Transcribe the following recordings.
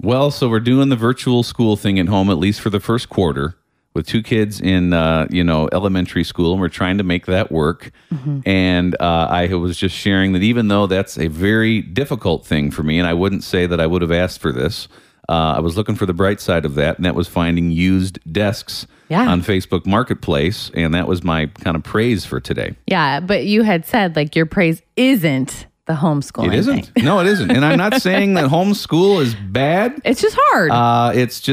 Well, so we're doing the virtual school thing at home, at least for the first quarter, with two kids in, elementary school, and we're trying to make that work. Mm-hmm. And I was just sharing that even though that's a very difficult thing for me, and I wouldn't say that I would have asked for this, I was looking for the bright side of that, and that was finding used desks on Facebook Marketplace, and that was my kind of praise for today. Yeah, but you had said, like, your praise isn't the homeschooling. It isn't. Thing. No, it isn't. And I'm not saying that homeschool is bad. It's just hard. It's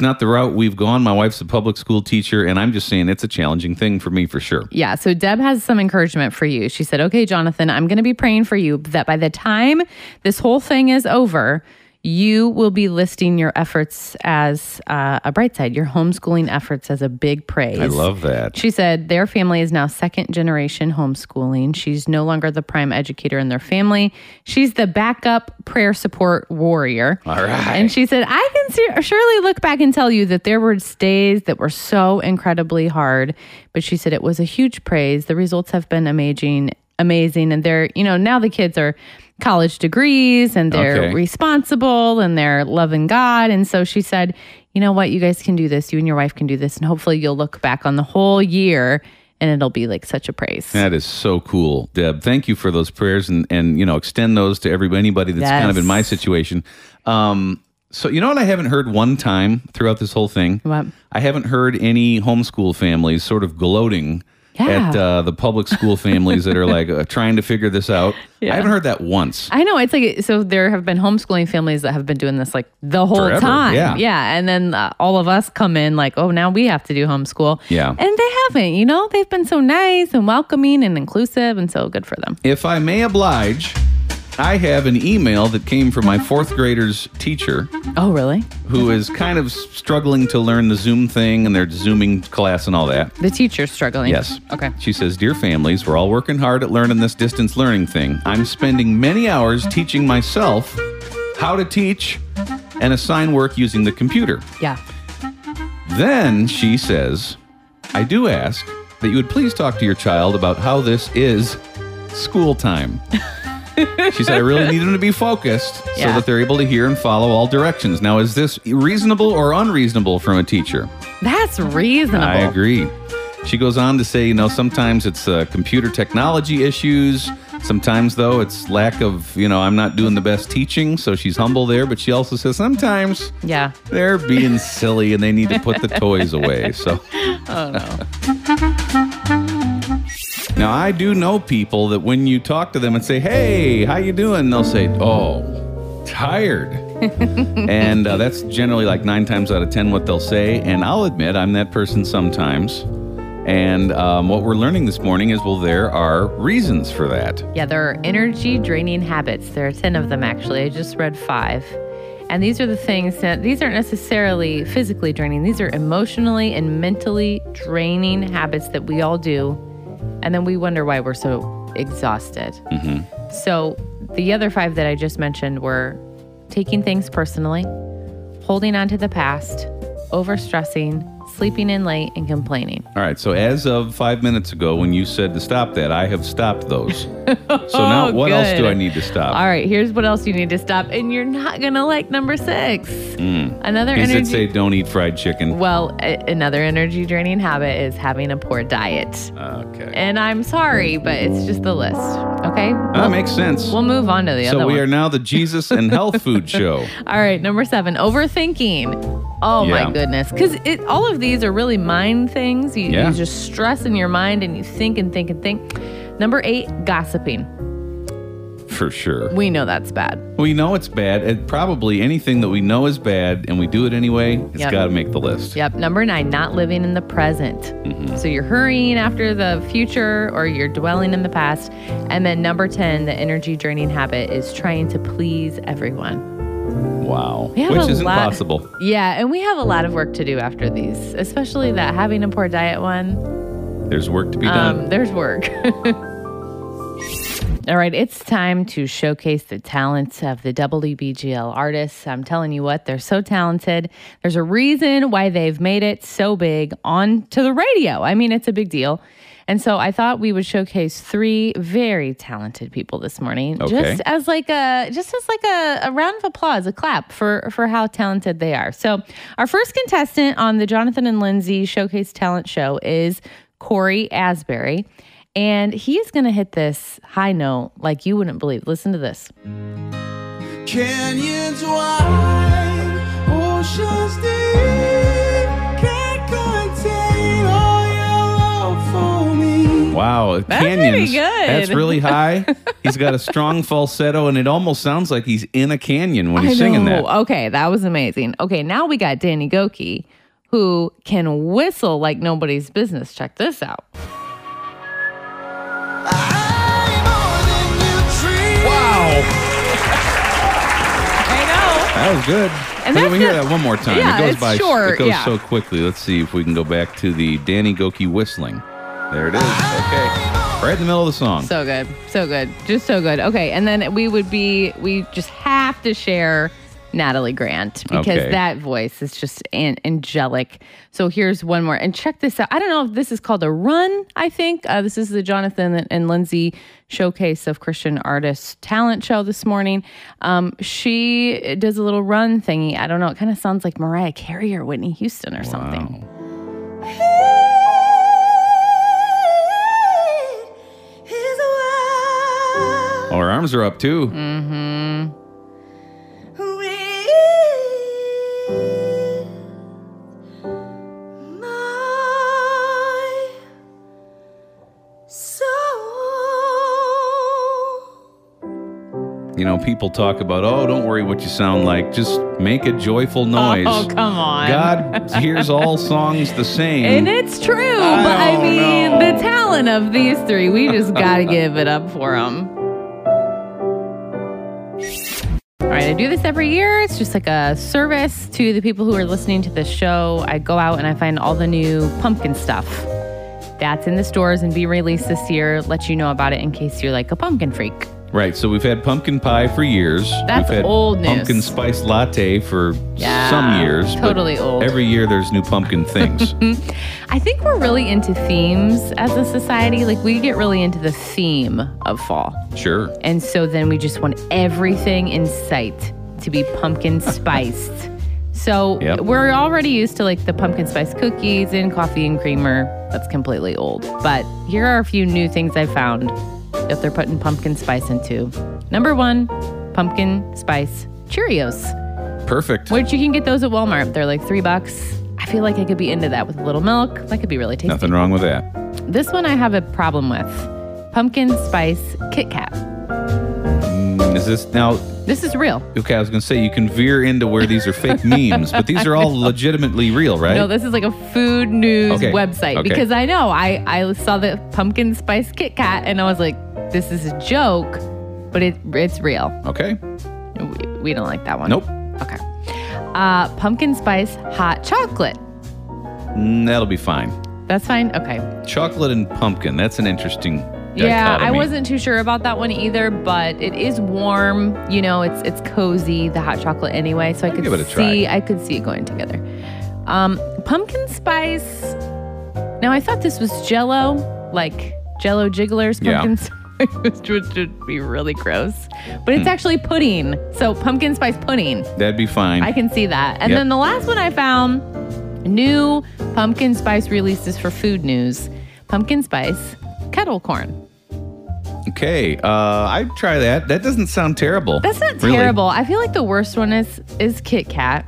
not the route we've gone. My wife's a public school teacher, and I'm just saying it's a challenging thing for me for sure. Yeah. So Deb has some encouragement for you. She said, okay, Jonathan, I'm going to be praying for you that by the time this whole thing is over, you will be listing your efforts as a bright side, your homeschooling efforts as a big praise. I love that. She said their family is now second generation homeschooling. She's no longer the prime educator in their family. She's the backup prayer support warrior. All right. And she said, I can surely look back and tell you that there were days that were so incredibly hard, but she said it was a huge praise. The results have been amazing. And they're, now the kids are college degrees and they're responsible and they're loving God. And so she said, you know what, you guys can do this. You and your wife can do this. And hopefully you'll look back on the whole year and it'll be like such a praise. That is so cool, Deb. Thank you for those prayers and extend those to anybody that's kind of in my situation. So you know what I haven't heard one time throughout this whole thing? What? I haven't heard any homeschool families sort of gloating at the public school families that are like trying to figure this out. Yeah. I haven't heard that once. I know. It's like, so there have been homeschooling families that have been doing this like the whole forever. Time. Yeah. Yeah. And then all of us come in like, oh, now we have to do homeschool. Yeah. And they haven't, they've been so nice and welcoming and inclusive. And so good for them. If I may oblige, I have an email that came from my fourth grader's teacher. Oh, really? Who is kind of struggling to learn the Zoom thing, and they're Zooming class and all that. The teacher's struggling. Yes. Okay. She says, dear families, we're all working hard at learning this distance learning thing. I'm spending many hours teaching myself how to teach and assign work using the computer. Yeah. Then she says, I do ask that you would please talk to your child about how this is school time. She said, I really need them to be focused so that they're able to hear and follow all directions. Now, is this reasonable or unreasonable from a teacher? That's reasonable. I agree. She goes on to say, sometimes it's computer technology issues. Sometimes, though, it's lack of, I'm not doing the best teaching. So she's humble there. But she also says sometimes they're being silly and they need to put the toys away. So, Now, I do know people that when you talk to them and say, hey, how you doing? They'll say, oh, tired. And that's generally like 9 times out of 10 what they'll say. And I'll admit I'm that person sometimes. And what we're learning this morning is, there are reasons for that. Yeah, there are energy-draining habits. There are 10 of them, actually. I just read 5. And these are the things that, these aren't necessarily physically draining. These are emotionally and mentally draining habits that we all do. And then we wonder why we're so exhausted. Mm-hmm. So the other 5 that I just mentioned were taking things personally, holding on to the past, overstressing, sleeping in late, and complaining. All right. So as of 5 minutes ago, when you said to stop that, I have stopped those. So now what else do I need to stop? All right. Here's what else you need to stop. And you're not going to like number 6. Mm. Does it say don't eat fried chicken? Well, another energy draining habit is having a poor diet. Okay. And I'm sorry, but it's just the list. Okay. That makes sense. We'll move on to the other one. So we are now the Jesus and Health Food Show. All right. Number 7, overthinking. Oh, my goodness. Because all of these are really mind things. You just stress in your mind and you think and think and think. Number 8, gossiping. For sure. We know that's bad. We know it's bad. Probably anything that we know is bad and we do it anyway, it's got to make the list. Yep. Number 9, not living in the present. Mm-hmm. So you're hurrying after the future or you're dwelling in the past. And then number 10, the energy draining habit is trying to please everyone. Wow. Which isn't possible. Yeah, and we have a lot of work to do after these, especially that having a poor diet one. There's work to be done. There's work. All right, it's time to showcase the talents of the WBGL artists. I'm telling you what, they're so talented. There's a reason why they've made it so big on to the radio. I mean, it's a big deal. And so I thought we would showcase three very talented people this morning, just as like a round of applause, a clap for how talented they are. So our first contestant on the Jonathan and Lindsay Showcase Talent Show is Corey Asbury, and he's going to hit this high note like you wouldn't believe. Listen to this. Canyons wide, oceans deep, can't contain all your love for me. Wow, that's canyons. Pretty good. That's really high. He's got a strong falsetto, and it almost sounds like he's in a canyon when he's singing that. Okay, that was amazing. Okay, now we got Danny Gokey, who can whistle like nobody's business. Check this out. That was good. And let me hear that one more time. Yeah, it goes by short, so quickly. Let's see if we can go back to the Danny Gokey whistling. There it is. Okay. Right in the middle of the song. So good. So good. Just so good. Okay. And then we just have to share Natalie Grant because that voice is just angelic. So here's one more. And check this out. I don't know if this is called a run, I think. This is the Jonathan and Lindsay Showcase of Christian Artists Talent Show this morning. She does a little run thingy. I don't know. It kind of sounds like Mariah Carey or Whitney Houston or something. Oh, her arms are up too. Mm-hmm. You know, people talk about, oh, don't worry what you sound like. Just make a joyful noise. Oh, come on. God hears all songs the same. And it's true. But I mean, the talent of these three, we just got to give it up for them. All right, I do this every year. It's just like a service to the people who are listening to this show. I go out and I find all the new pumpkin stuff that's in the stores and being released this year. Let you know about it in case you're like a pumpkin freak. Right, so we've had pumpkin pie for years. That's old news. Pumpkin spice latte for some years. Totally old. Every year there's new pumpkin things. I think we're really into themes as a society. Like we get really into the theme of fall. Sure. And so then we just want everything in sight to be pumpkin spiced. So we're already used to like the pumpkin spice cookies and coffee and creamer. That's completely old. But here are a few new things I found that they're putting pumpkin spice into. Number one, pumpkin spice Cheerios. Perfect. Which you can get those at Walmart. They're like $3. I feel like I could be into that with a little milk. That could be really tasty. Nothing wrong with that. This one I have a problem with. Pumpkin spice Kit Kat. Is this now? This is real. Okay, I was going to say you can veer into where these are fake memes, but these are all legitimately real, right? No, this is like a food news website because I know. I saw the pumpkin spice Kit Kat and I was like, this is a joke, but it's real. Okay. We don't like that one. Nope. Okay. Pumpkin spice hot chocolate. That'll be fine. That's fine? Okay. Chocolate and pumpkin. That's an interesting dichotomy. Yeah, I wasn't too sure about that one either, but it is warm. You know, it's cozy, the hot chocolate anyway, so I could see it going together. Pumpkin spice. Now, I thought this was Jell-O, like Jell-O jigglers, pumpkin spice. Which would be really gross. But it's actually pudding. So pumpkin spice pudding. That'd be fine. I can see that. And then the last one I found, new pumpkin spice releases for food news. Pumpkin spice kettle corn. Okay, I'd try that. That doesn't sound terrible. That's not terrible. Really. I feel like the worst one is Kit Kat.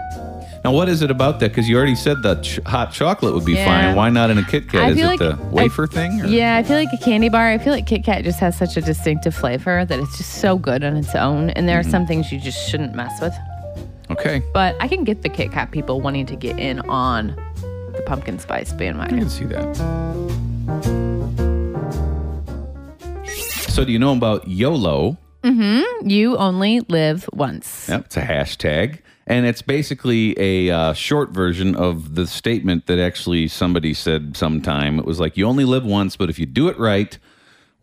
Now, what is it about that? Because you already said that hot chocolate would be fine. Why not in a Kit Kat? Is it like the wafer thing? Or? Yeah, I feel like a candy bar. I feel like Kit Kat just has such a distinctive flavor that it's just so good on its own. And there are some things you just shouldn't mess with. Okay. But I can get the Kit Kat people wanting to get in on the pumpkin spice bandwagon. I can see that. So do you know about YOLO? Mm-hmm. You only live once. Yep, it's a hashtag. And it's basically a short version of the statement that actually somebody said sometime. It was like, you only live once, but if you do it right,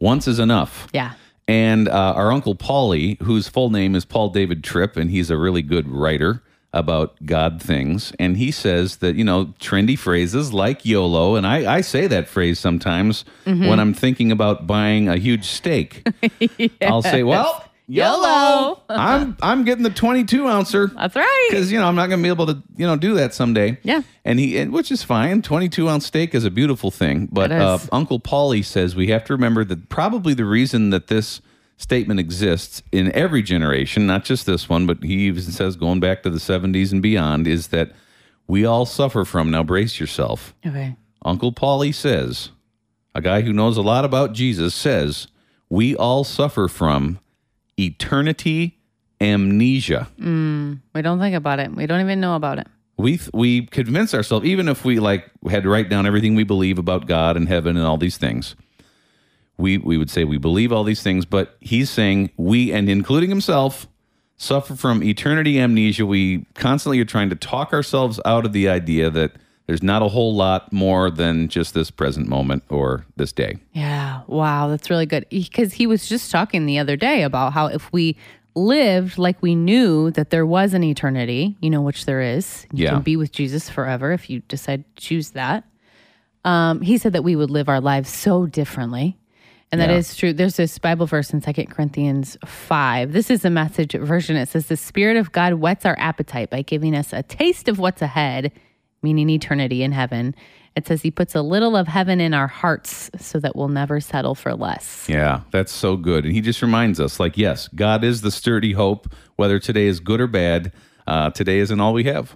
once is enough. Yeah. And our Uncle Paulie, whose full name is Paul David Tripp, and he's a really good writer, about God things. And he says that, you know, trendy phrases like YOLO, and I say that phrase sometimes when I'm thinking about buying a huge steak. Yes. I'll say, well, YOLO. I'm getting the 22 ouncer. That's right. Because, you know, I'm not going to be able to, you know, do that someday. Yeah. And which is fine. 22 ounce steak is a beautiful thing. But Uncle Paulie says we have to remember that probably the reason that this statement exists in every generation, not just this one, but he even says going back to the 70s and beyond, is that we all suffer from, now brace yourself. Okay. Uncle Paulie says, a guy who knows a lot about Jesus says, we all suffer from eternity amnesia. We don't think about it. We don't even know about it. We convince ourselves, even if we had to write down everything we believe about God and heaven and all these things, we would say we believe all these things, but he's saying we, and including himself, suffer from eternity amnesia. We constantly are trying to talk ourselves out of the idea that there's not a whole lot more than just this present moment or this day. Yeah. Wow. That's really good. Because he was just talking the other day about how if we lived like we knew that there was an eternity, you know, which there is, you can be with Jesus forever if you decide to choose that. He said that we would live our lives so differently. And that is true. There's this Bible verse in 2 Corinthians 5. This is the Message version. It says, the Spirit of God whets our appetite by giving us a taste of what's ahead, meaning eternity in heaven. It says he puts a little of heaven in our hearts so that we'll never settle for less. Yeah, that's so good. And he just reminds us, yes, God is the sturdy hope, whether today is good or bad. Today isn't all we have.